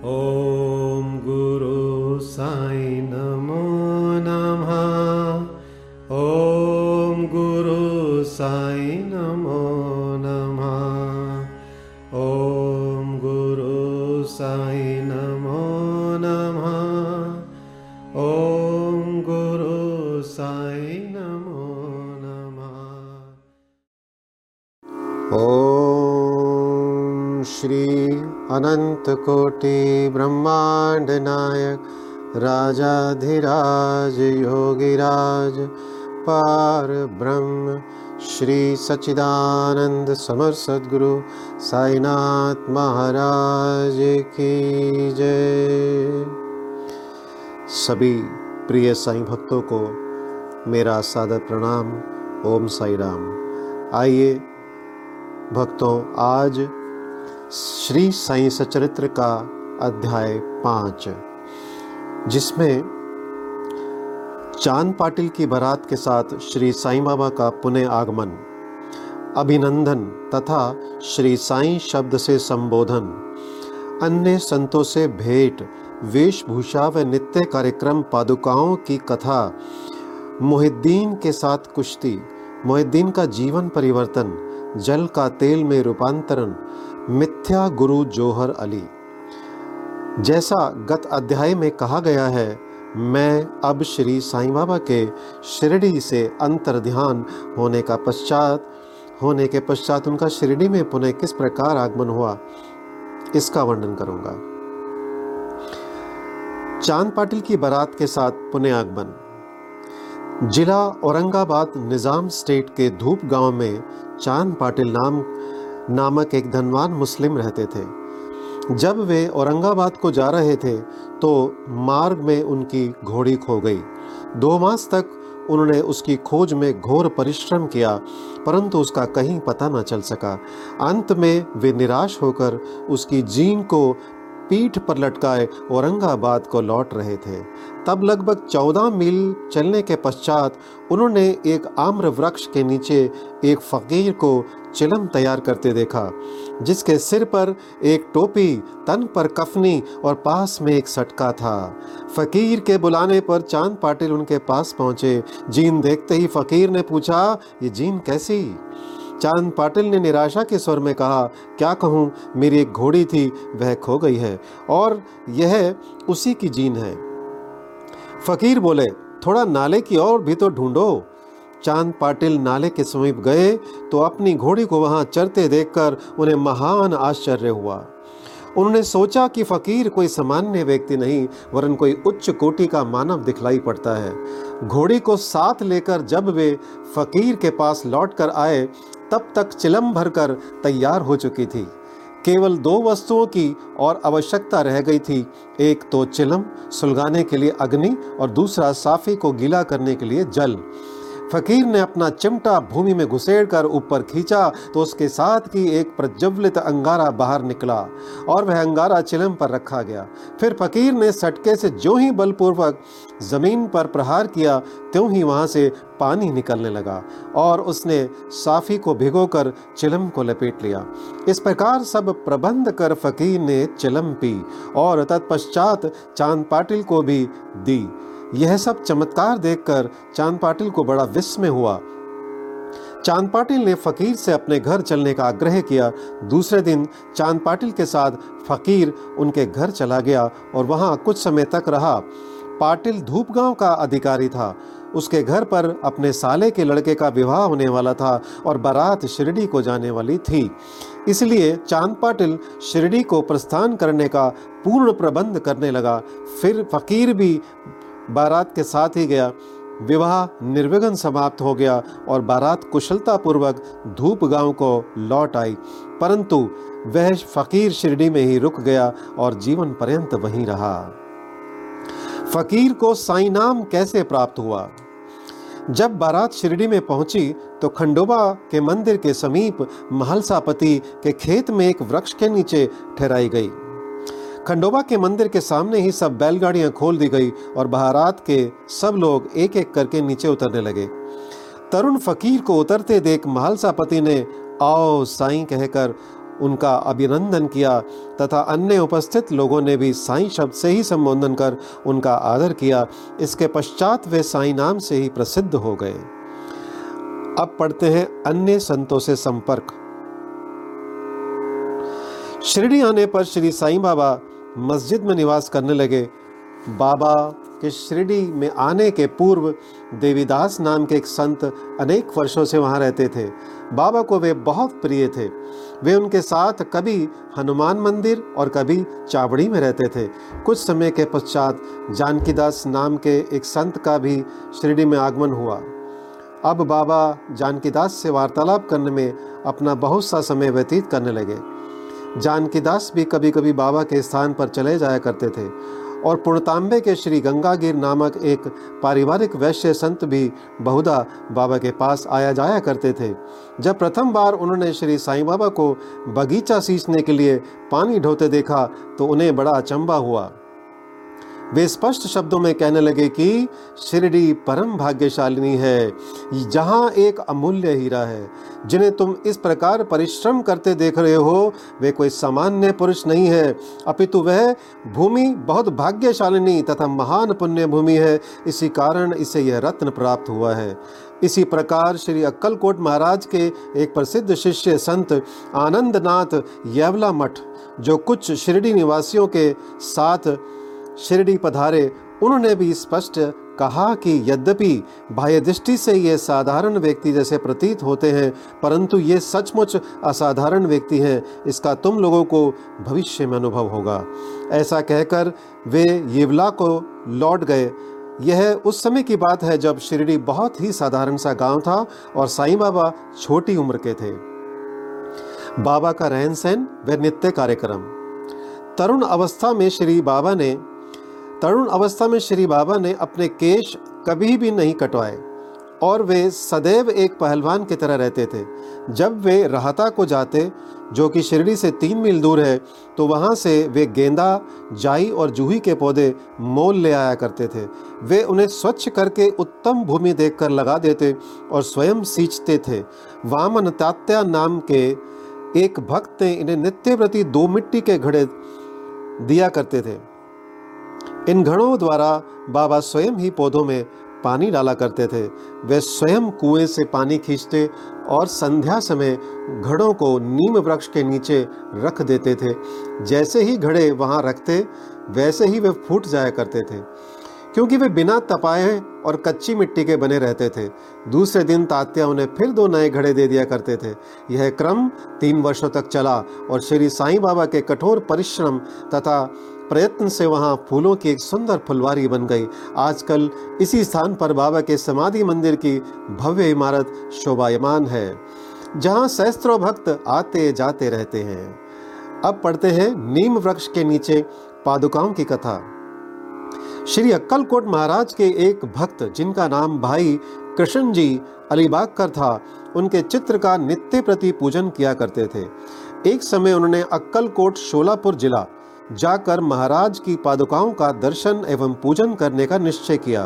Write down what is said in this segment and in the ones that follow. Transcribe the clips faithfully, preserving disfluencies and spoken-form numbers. ओम गुरु साईं नमो नमः, ओम गुरु साईं नमो नमः, ओम गुरु साईं नमो नमः, ओम गुरु साईं नमो नमः। ओम श्री अनंत कोटि ब्रह्मांड नायक राजाधिराज योगिराज पार ब्रह्म श्री सच्चिदानंद समर सद्गुरु साईनाथ महाराज की जय। सभी प्रिय साईं भक्तों को मेरा सादर प्रणाम। ओम साई राम। आइए भक्तों, आज श्री साईं सचरित्र का अध्याय पाँच, जिसमें चांद पाटिल की बारात के साथ श्री साईं बाबा का पुनः आगमन, अभिनंदन तथा श्री साईं शब्द से संबोधन, अन्य संतों से भेंट, वेशभूषा व नित्य कार्यक्रम, पादुकाओं की कथा, मोहिद्दीन के साथ कुश्ती, मोहिद्दीन का जीवन परिवर्तन, जल का तेल में रूपांतरण, मिथ्या गुरु जौहर अली। जैसा गत अध्याय में कहा गया है, मैं अब श्री साईं बाबा के शिरडी से अंतर्ध्यान होने का पश्चात होने के पश्चात उनका शिरडी में पुनः किस प्रकार आगमन हुआ, इसका वर्णन करूंगा। चांद पाटिल की बारात के साथ पुनः आगमन। जिला औरंगाबाद निज़ाम स्टेट के धूप गांव में चांद पाटिल नाम नामक एक धनवान मुस्लिम रहते थे। जब वे औरंगाबाद को जा रहे थे तो मार्ग में उनकी घोड़ी खो गई। दो मास तक उन्होंने उसकी खोज में घोर परिश्रम किया, परंतु उसका कहीं पता न चल सका। अंत में वे निराश होकर उसकी जीन को पीठ पर लटकाए औरंगाबाद को लौट रहे थे। तब लगभग चौदह मील चलने के पश्चात उन्होंने एक आम्र वृक्ष के नीचे एक फ़कीर को चिलम तैयार करते देखा, जिसके सिर पर एक टोपी, तन पर कफनी और पास में एक सटका था। फ़कीर के बुलाने पर चांद पाटिल उनके पास पहुँचे। जीन देखते ही फ़कीर ने पूछा, ये जीन कैसी? चांद पाटिल ने निराशा के स्वर में कहा, क्या कहूँ, मेरी एक घोड़ी थी, वह खो गई है और यह उसी की जीन है। फ़कीर बोले, थोड़ा नाले की ओर भी तो ढूंढो। चांद पाटिल नाले के समीप गए तो अपनी घोड़ी को वहाँ चरते देखकर उन्हें महान आश्चर्य हुआ। उन्होंने सोचा कि फ़कीर कोई सामान्य व्यक्ति नहीं, वरन कोई उच्च कोटि का मानव दिखलाई पड़ता है। घोड़ी को साथ लेकर जब वे फ़कीर के पास लौट कर आए, तब तक चिलम भरकर तैयार हो चुकी थी। केवल दो वस्तुओं की और आवश्यकता रह गई थी, एक तो चिलम सुलगाने के लिए अग्नि और दूसरा साफी को गीला करने के लिए जल। फ़कीर ने अपना चिमटा भूमि में घुसेड़कर ऊपर खींचा तो उसके साथ की एक प्रज्वलित अंगारा बाहर निकला और वह अंगारा चिलम पर रखा गया। फिर फ़कीर ने सटके से जो ही बलपूर्वक ज़मीन पर प्रहार किया, त्यों ही वहाँ से पानी निकलने लगा और उसने साफ़ी को भिगोकर चिलम को लपेट लिया। इस प्रकार सब प्रबंध कर फ़कीर ने चिलम पी और तत्पश्चात चांद पाटिल को भी दी। यह सब चमत्कार देखकर चांद पाटिल को बड़ा विस्मय हुआ। चांद पाटिल ने फ़कीर से अपने घर चलने का आग्रह किया। दूसरे दिन चांद पाटिल के साथ फ़कीर उनके घर चला गया और वहाँ कुछ समय तक रहा। पाटिल धूपगांव का अधिकारी था। उसके घर पर अपने साले के लड़के का विवाह होने वाला था और बारात शिरडी को जाने वाली थी। इसलिए चांद पाटिल शिरडी को प्रस्थान करने का पूर्ण प्रबंध करने लगा। फिर फ़कीर भी बारात के साथ ही गया। विवाह निर्विघ्न समाप्त हो गया और बारात कुशलतापूर्वक धूप गांव को लौट आई, परंतु वह फ़कीर शिरडी में ही रुक गया और जीवन पर्यंत वहीं रहा। फ़कीर को साईं नाम कैसे प्राप्त हुआ? जब बारात शिरडी में पहुंची तो खंडोबा के मंदिर के समीप महलसापति के खेत में एक वृक्ष के नीचे ठहराई गई। खंडोबा के मंदिर के सामने ही सब बैलगाड़ियां खोल दी गई और बारात के सब लोग एक एक करके नीचे उतरने लगे। तरुण फ़कीर को उतरते देख महलसापति ने आओ साईं कहकर उनका अभिनंदन किया तथा अन्य उपस्थित लोगों ने भी साईं शब्द से ही संबोधन कर उनका आदर किया। इसके पश्चात वे साईं नाम से ही प्रसिद्ध हो गए। अब पढ़ते हैं अन्य संतों से संपर्क। शिरडी आने पर श्री साईं बाबा मस्जिद में निवास करने लगे। बाबा के शिरडी में आने के पूर्व देवीदास नाम के एक संत अनेक वर्षों से वहाँ रहते थे। बाबा को वे बहुत प्रिय थे। वे उनके साथ कभी हनुमान मंदिर और कभी चावड़ी में रहते थे। कुछ समय के पश्चात जानकीदास नाम के एक संत का भी शिरडी में आगमन हुआ। अब बाबा जानकीदास से वार्तालाप करने में अपना बहुत सा समय व्यतीत करने लगे। जानकीदास भी कभी कभी बाबा के स्थान पर चले जाया करते थे और पुणतांबे के श्री गंगागीर नामक एक पारिवारिक वैश्य संत भी बहुधा बाबा के पास आया जाया करते थे। जब प्रथम बार उन्होंने श्री साईं बाबा को बगीचा सींचने के लिए पानी ढोते देखा तो उन्हें बड़ा अचंभा हुआ। वे स्पष्ट शब्दों में कहने लगे कि शिरडी परम भाग्यशालिनी है, जहाँ एक अमूल्य हीरा है। जिन्हें तुम इस प्रकार परिश्रम करते देख रहे हो वे कोई सामान्य पुरुष नहीं है, अपितु वह भूमि बहुत भाग्यशालिनी तथा महान पुण्य भूमि है। इसी कारण इसे यह रत्न प्राप्त हुआ है। इसी प्रकार श्री अक्कलकोट महाराज के एक प्रसिद्ध शिष्य संत आनंदनाथ येवला मठ, जो कुछ शिरडी निवासियों के साथ शिरडी पधारे, उन्होंने भी स्पष्ट कहा कि यद्यपि बाह्य दृष्टि से ये साधारण व्यक्ति जैसे प्रतीत होते हैं, परंतु ये सचमुच असाधारण व्यक्ति हैं। इसका तुम लोगों को भविष्य में अनुभव होगा। ऐसा कहकर वे येवला को लौट गए। यह उस समय की बात है जब शिरडी बहुत ही साधारण सा गांव था और साईं बाबा छोटी उम्र के थे। बाबा का रहन सहन व नित्य कार्यक्रम। तरुण अवस्था में श्री बाबा ने तरुण अवस्था में श्री बाबा ने अपने केश कभी भी नहीं कटवाए और वे सदैव एक पहलवान की तरह रहते थे। जब वे राहता को जाते, जो कि शिरडी से तीन मील दूर है, तो वहाँ से वे गेंदा, जाई और जूही के पौधे मोल ले आया करते थे। वे उन्हें स्वच्छ करके उत्तम भूमि देखकर लगा देते और स्वयं सींचते थे। वामन तात्या नाम के एक भक्त ने इन्हें नित्य प्रति दो मिट्टी के घड़े दिया करते थे। इन घड़ों द्वारा बाबा स्वयं ही पौधों में पानी डाला करते थे। वे स्वयं कुएं से पानी खींचते और संध्या समय घड़ों को नीम वृक्ष के नीचे रख देते थे। जैसे ही घड़े वहां रखते वैसे ही वे फूट जाया करते थे, क्योंकि वे बिना तपाए और कच्ची मिट्टी के बने रहते थे। दूसरे दिन तात्या उन्हें फिर दो नए घड़े दे दिया करते थे। यह क्रम तीन वर्षों तक चला और श्री साईं बाबा के कठोर परिश्रम तथा प्रयत्न से वहाँ फूलों की एक सुंदर फुलवारी बन गई। आजकल इसी स्थान पर बाबा के समाधि मंदिर की भव्य इमारत शोभायमान है, जहाँ सहस्त्रों भक्त आते जाते रहते हैं। अब पढ़ते हैं नीम वृक्ष के नीचे पादुकाओं की कथा। श्री अक्कलकोट महाराज के एक भक्त, जिनका नाम भाई कृष्ण जी अलीबागकर था, उनके चित्र का नित्य प्रति पूजन किया करते थे। एक समय उन्होंने अक्कलकोट शोलापुर जिला जाकर महाराज की पादुकाओं का दर्शन एवं पूजन करने का निश्चय किया,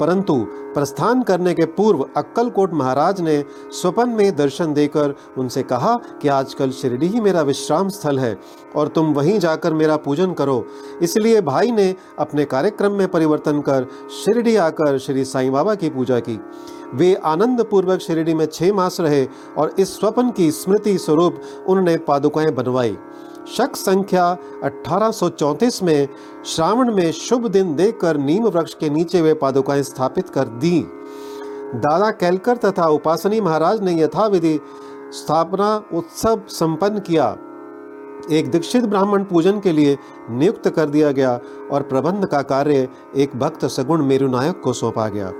परंतु प्रस्थान करने के पूर्व अक्कलकोट महाराज ने स्वप्न में दर्शन देकर उनसे कहा कि आजकल शिरडी ही मेरा विश्राम स्थल है और तुम वहीं जाकर मेरा पूजन करो। इसलिए भाई ने अपने कार्यक्रम में परिवर्तन कर शिरडी आकर श्री साईं बाबा की पूजा की। वे आनंद पूर्वक शिरडी में छः मास रहे और इस स्वप्न की स्मृति स्वरूप उन्होंने पादुकाएँ बनवाई। शक संख्या अठारह सौ चौंतीस में श्रावण में शुभ दिन देखकर नीम वृक्ष के नीचे वे पादुकाएं स्थापित कर दी। दादा कैल्कर तथा उपासनी महाराज ने यथाविधि स्थापना उत्सव संपन्न किया। एक दीक्षित ब्राह्मण पूजन के लिए नियुक्त कर दिया गया और प्रबंध का कार्य एक भक्त सगुण मेरुनायक को सौंपा गया।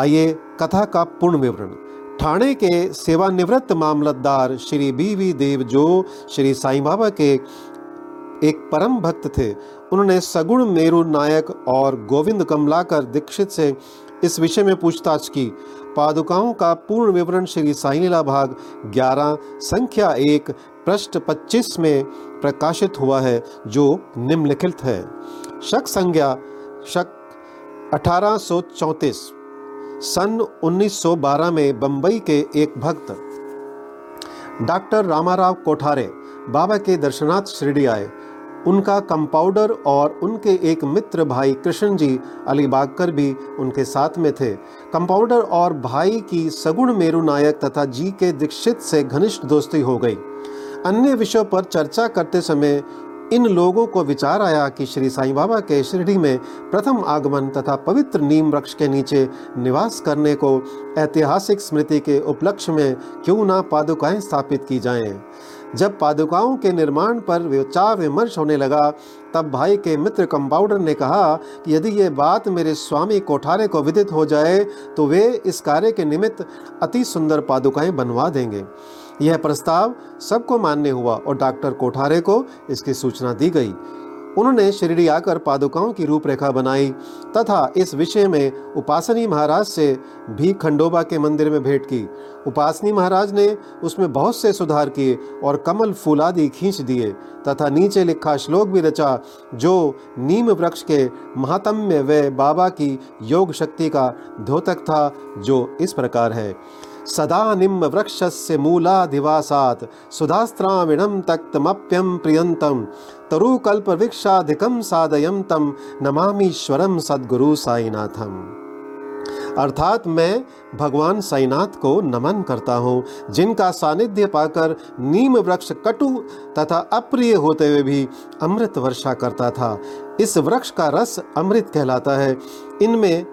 आइए कथा का पूर्ण विवरण। ठाणे के सेवानिवृत्त मामलतदार श्री बीवी देव, जो श्री साईं बाबा के एक परम भक्त थे, उन्होंने सगुण मेरुनायक और गोविंद कमलाकर दीक्षित से इस विषय में पूछताछ की। पादुकाओं का पूर्ण विवरण श्री साईं लीला भाग ग्यारह संख्या एक पृष्ठ पच्चीस में प्रकाशित हुआ है, जो निम्नलिखित है। शक संज्ञा शक अठारह सौ चौंतीस। सन उन्नीस सौ बारह में बंबई के एक भक्त डॉ. रामाराव कोठारे बाबा के दर्शनार्थ शिरडी आए। उनका कंपाउंडर और उनके एक मित्र भाई कृष्ण जी अलीबागकर भी उनके साथ में थे। कंपाउंडर और भाई की सगुण मेरुनायक तथा जी के दीक्षित से घनिष्ठ दोस्ती हो गई। अन्य विषयों पर चर्चा करते समय इन लोगों को विचार आया कि श्री साईं बाबा के शिरडी में प्रथम आगमन तथा पवित्र नीम वृक्ष के नीचे निवास करने को ऐतिहासिक स्मृति के उपलक्ष्य में क्यों ना पादुकाएं स्थापित की जाएं। जब पादुकाओं के निर्माण पर विचार विमर्श होने लगा तब भाई के मित्र कंपाउंडर ने कहा कि यदि ये बात मेरे स्वामी कोठारे को विदित हो जाए तो वे इस कार्य के निमित्त अति सुंदर पादुकाएं बनवा देंगे। यह प्रस्ताव सबको मान्य हुआ और डॉक्टर कोठारे को इसकी सूचना दी गई। उन्होंने शिरडी आकर पादुकाओं की रूपरेखा बनाई तथा इस विषय में उपासनी महाराज से भी खंडोबा के मंदिर में भेंट की। उपासनी महाराज ने उसमें बहुत से सुधार किए और कमल फूलादि खींच दिए तथा नीचे लिखा श्लोक भी रचा जो नीम वृक्ष के महात्म्य व बाबा की योग शक्ति का द्योतक था, जो इस प्रकार है। सदा निम्ब वृक्षस्य मूलाधिवासात् सुधास्त्राविणं तक्तमप्यं प्रियंतं तरुकल्पवृक्षाधिकं सादयं तं नमामीश्वरं सद्गुरु साईनाथम। अर्थात मैं भगवान साईनाथ को नमन करता हूँ, जिनका सानिध्य पाकर नीम वृक्ष कटु तथा अप्रिय होते हुए भी अमृत वर्षा करता था। इस वृक्ष का रस अमृत कहलाता है। इनमें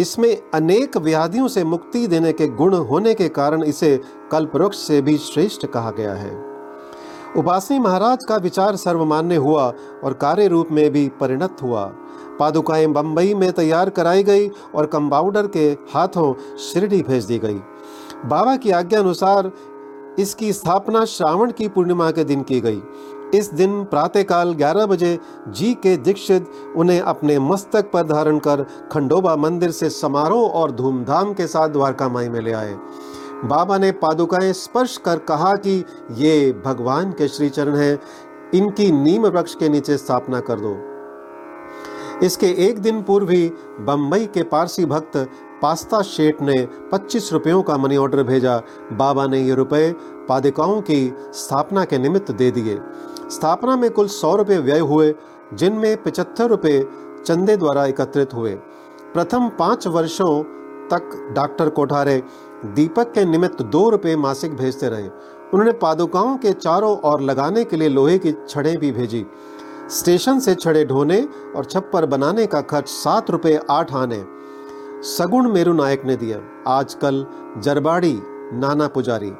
इसमें अनेक व्याधियों से मुक्ति देने के गुण होने के कारण इसे कल्पवृक्ष से भी श्रेष्ठ कहा गया है। उपासनी महाराज का विचार सर्वमान्य हुआ और कार्य रूप में भी परिणत हुआ। पादुकाएं बंबई में तैयार कराई गई और कंपाउंडर के हाथों शिरडी भेज दी गई। बाबा की आज्ञा अनुसार इसकी स्थापना श्रावण की पूर्णिमा के दिन की गई। इस दिन प्रातःकाल ग्यारह बजे जी के दीक्षित उन्हें अपने मस्तक पर धारण कर खंडोबा मंदिर से समारोह और धूमधाम के साथ द्वारका माई में ले आए। बाबा ने पादुकाएं स्पर्श कर कहा कि ये भगवान के श्री चरण हैं, इनकी नीम वृक्ष के नीचे स्थापना कर दो। इसके एक दिन पूर्व ही बम्बई के पारसी भक्त पास्ता शेठ ने पच्चीस रुपयों का मनी ऑर्डर भेजा। बाबा ने ये रुपए पादुकाओं की स्थापना के निमित्त दे दिए। स्थापना में कुल सौ रुपये व्यय हुए, जिनमें पचहत्तर रुपये चंदे द्वारा एकत्रित हुए। प्रथम पाँच वर्षों तक डॉक्टर कोठारे दीपक के निमित्त दो रुपये मासिक भेजते रहे। उन्होंने पादुकाओं के चारों ओर लगाने के लिए लोहे की छड़ें भी भेजी। स्टेशन से छड़े ढोने और छप्पर बनाने का खर्च सात रुपये आठ आने सगुण मेरुनायक ने दिया। आजकल जरबाड़ी नाना पुजारी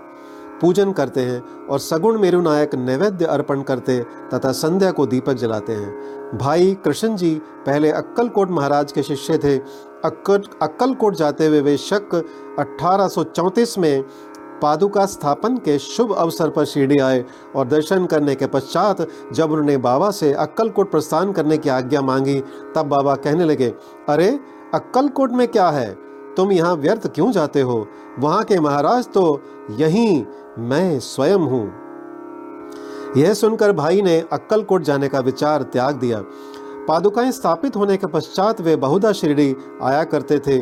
पूजन करते हैं और सगुण मेरुनायक नैवेद्य अर्पण करते तथा संध्या को दीपक जलाते हैं। भाई कृष्ण जी पहले अक्कलकोट महाराज के शिष्य थे। अक्कलकोट जाते हुए वे शक अठारह सौ चौंतीस में पादुका स्थापन के शुभ अवसर पर शिरडी आए और दर्शन करने के पश्चात जब उन्होंने बाबा से अक्कलकोट प्रस्थान करने की आज्ञा मांगी तब बाबा कहने लगे, अरे अक्कलकोट में क्या है, तुम यहाँ व्यर्थ क्यों जाते हो, वहाँ के महाराज तो यहीं मैं स्वयं हूँ। यह सुनकर भाई ने अक्कलकोट जाने का विचार त्याग दिया। पादुकाएं स्थापित होने के पश्चात वे बहुधा शिरडी आया करते थे।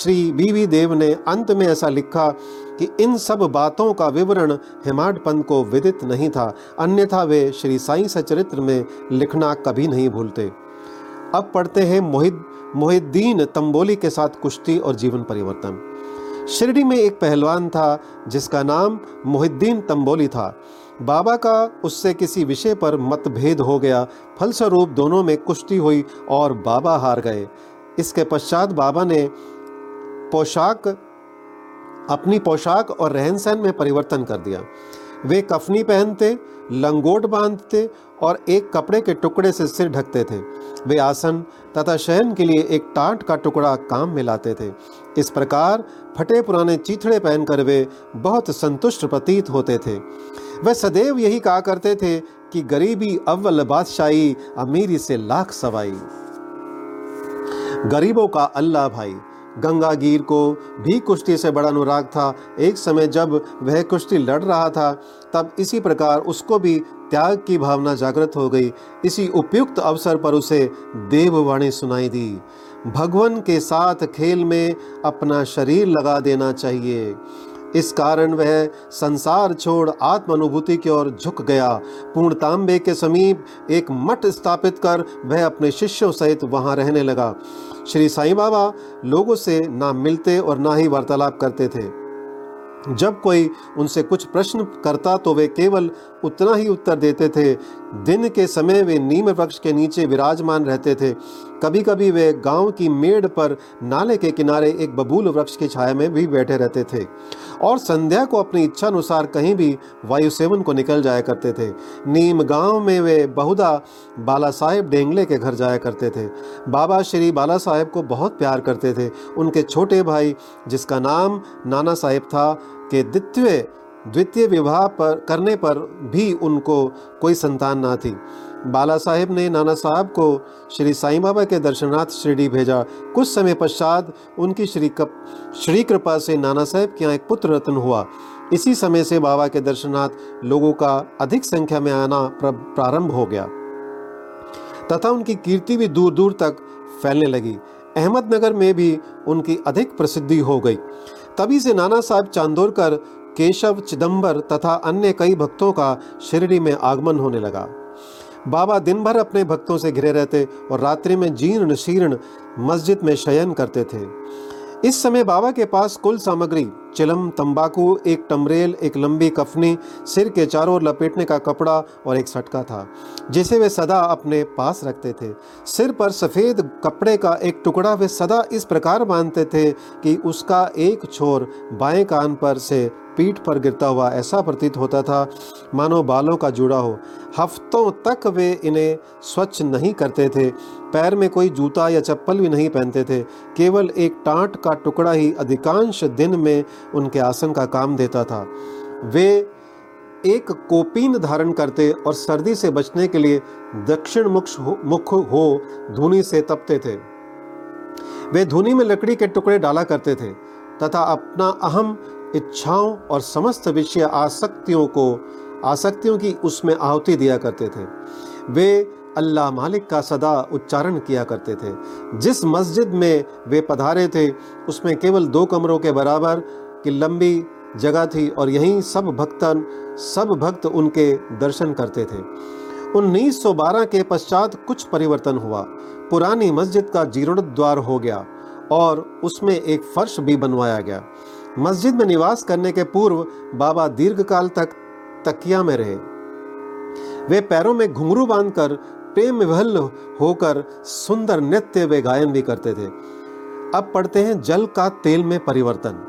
श्री बीवी देव ने अंत में ऐसा लिखा कि इन सब बातों का विवरण हेमाडपंत को विदित नहीं था, अन्यथा वे श्री साईं सचरित्र में लिखना कभी नहीं भूलते। अब पढ़ते हैं मोहिद मोहिद्दीन तंबोली के साथ कुश्ती और जीवन परिवर्तन। शिरडी में एक पहलवान था जिसका नाम मोहिद्दीन तंबोली था। बाबा का उससे किसी विषय पर मतभेद हो गया, फलस्वरूप दोनों में कुश्ती हुई और बाबा हार गए। इसके पश्चात बाबा ने पोशाक अपनी पोशाक और रहन सहन में परिवर्तन कर दिया। वे कफनी पहनते, लंगोट बांधते और एक कपड़े के टुकड़े से सिर ढकते थे। वे आसन तथा शयन के लिए एक टाट का टुकड़ा काम में लाते थे। इस प्रकार फटे पुराने चीथड़े पहनकर वे बहुत संतुष्ट प्रतीत होते थे। वे सदैव यही कहा करते थे कि गरीबी अव्वल बादशाही, अमीरी से लाख सवाई। गरीबों का अल्लाह भाई गंगागीर को भी कुश्ती से बड़ा अनुराग था। एक समय जब वह कुश्ती लड़ रहा था तब इसी प्रकार उसको भी त्याग की भावना जागृत हो गई। इसी उपयुक्त अवसर पर उसे देववाणी सुनाई दी, भगवान के साथ खेल में अपना शरीर लगा देना चाहिए। इस कारण वह संसार छोड़ आत्मानुभूति की ओर झुक गया। पूर्णतांबे के समीप एक मठ स्थापित कर वह अपने शिष्यों सहित वहां रहने लगा। श्री साईं बाबा लोगों से ना मिलते और ना ही वार्तालाप करते थे। जब कोई उनसे कुछ प्रश्न करता तो वे केवल उतना ही उत्तर देते थे। दिन के समय वे नीम वृक्ष के नीचे विराजमान रहते थे। कभी कभी वे गांव की मेड़ पर नाले के किनारे एक बबूल वृक्ष की छाया में भी बैठे रहते थे और संध्या को अपनी इच्छा अनुसार कहीं भी वायु सेवन को निकल जाया करते थे। नीम गांव में वे बहुधा बाला साहेब डेंगले के घर जाया करते थे। बाबा श्री बाला साहेब को बहुत प्यार करते थे। उनके छोटे भाई, जिसका नाम नाना साहेब था, के द्वितीय द्वितीय विवाह पर करने पर भी उनको कोई संतान ना थी। बाला साहेब ने नाना साहब को श्री साईं बाबा के दर्शनार्थ शिरडी भेजा। कुछ समय पश्चात उनकी श्री कप श्री कृपा से नाना साहब के यहाँ एक पुत्र रत्न हुआ। इसी समय से बाबा के दर्शनार्थ लोगों का अधिक संख्या में आना प्रारंभ हो गया तथा उनकी कीर्ति भी दूर दूर तक फैलने लगी। अहमदनगर में भी उनकी अधिक प्रसिद्धि हो गई। तभी से नाना साहब चांदोरकर, केशव चिदंबर तथा अन्य कई भक्तों का शिरडी में आगमन होने लगा। बाबा दिन भर अपने भक्तों से घिरे रहते और रात्रि में जीर्ण शीर्ण मस्जिद में शयन करते थे। इस समय बाबा के पास कुल सामग्री चिलम, तंबाकू, एक टमरेल, एक लंबी कफनी, सिर के चारों ओर लपेटने का कपड़ा और एक सटका था, जिसे वे सदा अपने पास रखते थे। सिर पर सफ़ेद कपड़े का एक टुकड़ा वे सदा इस प्रकार बांधते थे कि उसका एक छोर बाएं कान पर से पीठ पर गिरता हुआ ऐसा प्रतीत होता था मानो बालों का जुड़ा हो। हफ्तों तक वे इन्हें स्वच्छ नहीं करते थे। पैर में कोई जूता या चप्पल भी नहीं पहनते थे। केवल एक टाट का टुकड़ा ही अधिकांश दिन में उनके आसन का काम देता था। वे एक कोपीन धारण करते और सर्दी से बचने के लिए दक्षिण मुख हो धूनी से तपते थे। वे धूनी में लकड़ी के टुकड़े डाला करते थे तथा अपना अहम, इच्छाओं और समस्त विषय आसक्तियों को आसक्तियों की उसमें आहुति दिया करते थे। वे अल्लाह मालिक का सदा उच्चारण किया करते थे। जिस मस्जिद में वे पधारे थे उसमें केवल दो कमरों के बराबर की लंबी जगह थी और यहीं सब भक्तन सब भक्त उनके दर्शन करते थे। उन्नीस सौ बारह के पश्चात कुछ परिवर्तन हुआ। पुरानी मस्जिद का जीर्णोद्धार हो गया और उसमें एक फर्श भी बनवाया गया। मस्जिद में निवास करने के पूर्व बाबा दीर्घकाल तक तकिया में रहे। वे पैरों में घुंघरू बांधकर प्रेम विभल होकर सुंदर नृत्य वे गायन भी करते थे। अब पढ़ते हैं जल का तेल में परिवर्तन।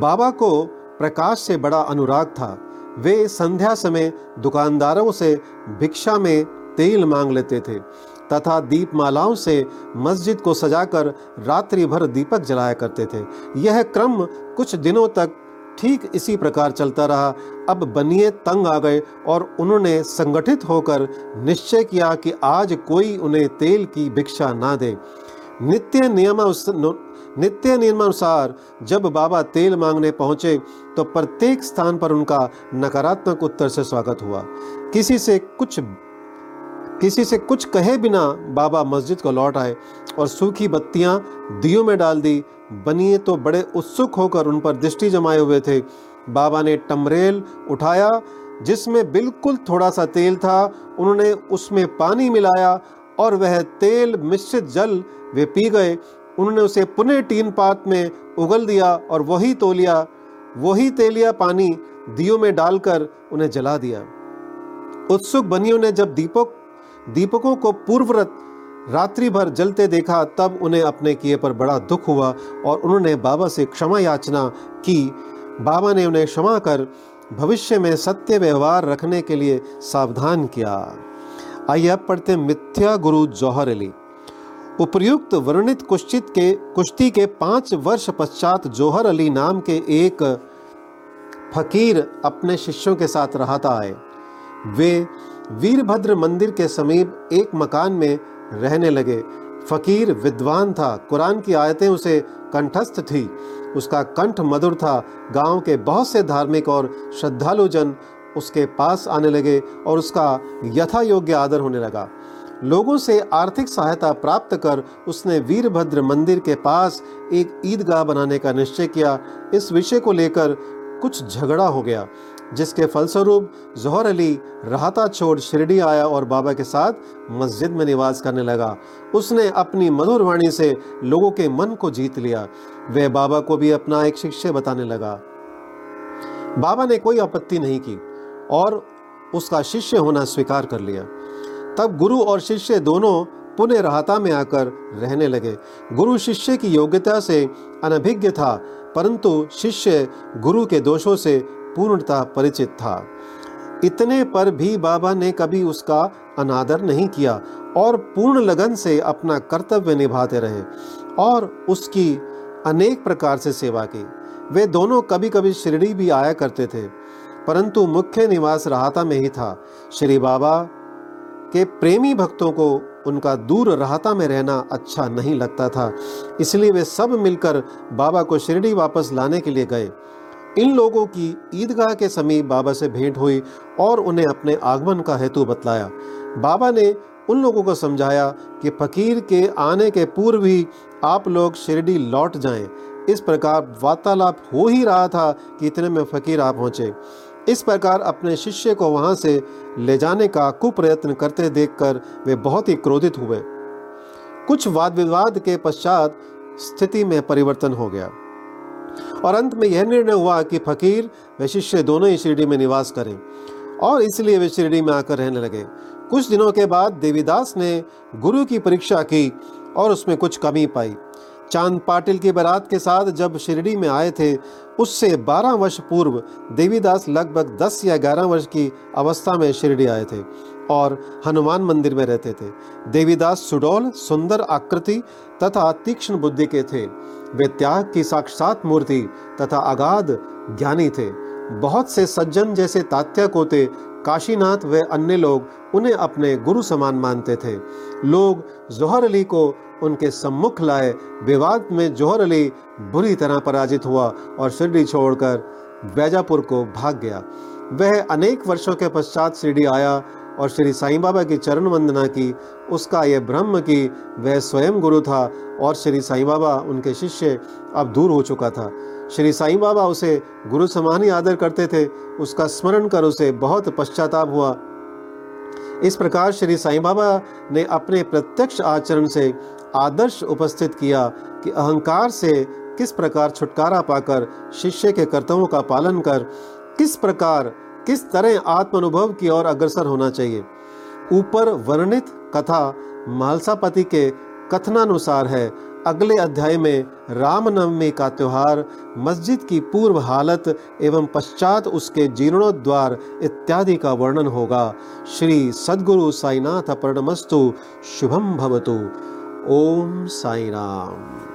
बाबा को प्रकाश से बड़ा अनुराग था। वे संध्या समय दुकानदारों से भिक्षा में तेल मांग लेते थे तथा दीपमालाओं से मस्जिद को सजाकर रात्रि भर दीपक जलाया करते थे। यह क्रम कुछ दिनों तक ठीक इसी प्रकार चलता रहा। अब बनिए तंग आ गए और उन्होंने संगठित होकर निश्चय किया कि आज कोई उन्हें तेल की भिक्षा ना दे। नित्य नियमानुसार नित्य नियमानुसार जब बाबा तेल मांगने पहुंचे तो प्रत्येक स्थान पर उनका नकारात्मक उत्तर से स्वागत हुआ। किसी से कुछ किसी से कुछ कहे बिना बाबा मस्जिद को लौट आए और सूखी बत्तियां दियों में डाल दी। बनिए तो बड़े उत्सुक होकर उन पर दृष्टि जमाए हुए थे। बाबा ने टमरेल उठाया जिसमें बिल्कुल थोड़ा सा तेल था। उन्होंने उसमें पानी मिलाया और वह तेल मिश्रित जल वे पी गए। उन्होंने उसे पुनः टीन पात में उगल दिया और वही तोलिया वही तेलिया पानी दियों में डालकर उन्हें जला दिया। उत्सुक बनियों ने जब दीपों दीपकों को पूर्ववत रात्रि भर जलते देखा तब उन्हें अपने किए पर बड़ा दुख हुआ और उन्होंने बाबा से क्षमा याचना की। बाबा ने उन्हें क्षमा कर भविष्य में सत्य व्यवहार रखने के लिए सावधान किया। आइए अब पढ़ते मिथ्या गुरु जौहर अली। उपर्युक्त वर्णित कुश्ती के कुश्ती के पाँच वर्ष पश्चात जौहर अली नाम के एक फकीर अपने शिष्यों के साथ रहता आए। वे वीरभद्र मंदिर के समीप एक मकान में रहने लगे। फकीर विद्वान था। कुरान की आयतें उसे कंठस्थ थी। उसका कंठ मधुर था। गांव के बहुत से धार्मिक और श्रद्धालु जन उसके पास आने लगे और उसका यथा योग्य आदर होने लगा। लोगों से आर्थिक सहायता प्राप्त कर उसने वीरभद्र मंदिर के पास एक ईदगाह बनाने का निश्चय किया। इस विषय को लेकर कुछ झगड़ा हो गया, जिसके फलस्वरूप जौहर अली राहता छोड़ शिरडी आया और बाबा के साथ मस्जिद में निवास करने लगा। उसने अपनी मधुर वाणी से लोगों के मन को जीत लिया। वह बाबा को भी अपना एक शिष्य बताने लगा। बाबा ने कोई आपत्ति नहीं की और उसका शिष्य होना स्वीकार कर लिया। तब गुरु और शिष्य दोनों पुणे राहता में आकर रहने लगे। गुरु शिष्य की योग्यता से अनभिज्ञ था, परंतु शिष्य गुरु के दोषों से पूर्णतः परिचित था। इतने पर भी बाबा ने कभी उसका अनादर नहीं किया और पूर्ण लगन से अपना कर्तव्य निभाते रहे और उसकी अनेक प्रकार से सेवा की। वे दोनों कभी कभी शिरडी भी आया करते थे, परंतु मुख्य निवास राहता में ही था। श्री बाबा के प्रेमी भक्तों को उनका दूर राहता में रहना अच्छा नहीं लगता था, इसलिए वे सब मिलकर बाबा को शिरडी वापस लाने के लिए गए। इन लोगों की ईदगाह के समीप बाबा से भेंट हुई और उन्हें अपने आगमन का हेतु बतलाया। बाबा ने उन लोगों को समझाया कि फकीर के आने के पूर्व ही आप लोग शिरडी लौट जाएं। इस प्रकार वार्तालाप हो ही रहा था कि इतने में फकीर आ पहुँचे। इस प्रकार अपने शिष्य को वहां से ले जाने का कुप्रयत्न करते देखकर वे बहुत ही क्रोधित हुए। कुछ वाद विवाद के पश्चात स्थिति में परिवर्तन हो गया और अंत में यह निर्णय हुआ कि फकीर व शिष्य दोनों ही शिरडी में निवास करें और इसलिए वे शिरडी में आकर रहने लगे। कुछ दिनों के बाद देवीदास ने गुरु की परीक्षा की और उसमें कुछ कमी पाई। चांद पाटिल की बारात के साथ जब शिरडी में आए थे, उससे बारह वर्ष पूर्व देवीदास लगभग दस या ग्यारह वर्ष की अवस्था में शिरडी आए थे और हनुमान मंदिर में रहते थे। देवीदास सुडौल, सुंदर आकृति तथा तीक्ष्ण बुद्धि के थे। वे त्याग की साक्षात मूर्ति तथा अगाध ज्ञानी थे। बहुत से सज्जन जैसे तात्या कोते, काशीनाथ व अन्य लोग उन्हें अपने गुरु समान मानते थे। लोग जौहर अली को उनके सम्मुख लाए। विवाद में जौहर अली बुरी तरह पराजित हुआ और शिरडी छोड़कर बैजापुर को भाग गया। वह अनेक वर्षों के पश्चात शिरडी आया और श्री साईं बाबा की चरण वंदना की। उसका यह ब्रह्म कि वह स्वयं गुरु था और श्री साईं बाबा उनके शिष्य अब दूर हो चुका था। श्री साईं बाबा उसे गुरु समान ही आदर करते थे। उसका स्मरण कर उसे बहुत पश्चाताप हुआ। इस प्रकार श्री साईं बाबा ने अपने प्रत्यक्ष आचरण से आदर्श उपस्थित किया कि अहंकार से किस प्रकार छुटकारा पाकर शिष्य के कर्तव्यों का पालन कर किस प्रकार किस तरह आत्मानुभव की ओर अग्रसर होना चाहिए। ऊपर वर्णित कथा महलसापति के कथनानुसार है। अगले अध्याय में रामनवमी का त्यौहार, मस्जिद की पूर्व हालत एवं पश्चात उसके जीर्णोद्वार इत्यादि का वर्णन होगा। श्री सद्गुरु साईनाथ प्रणमस्तु। शुभम भवतु। ओम साई राम।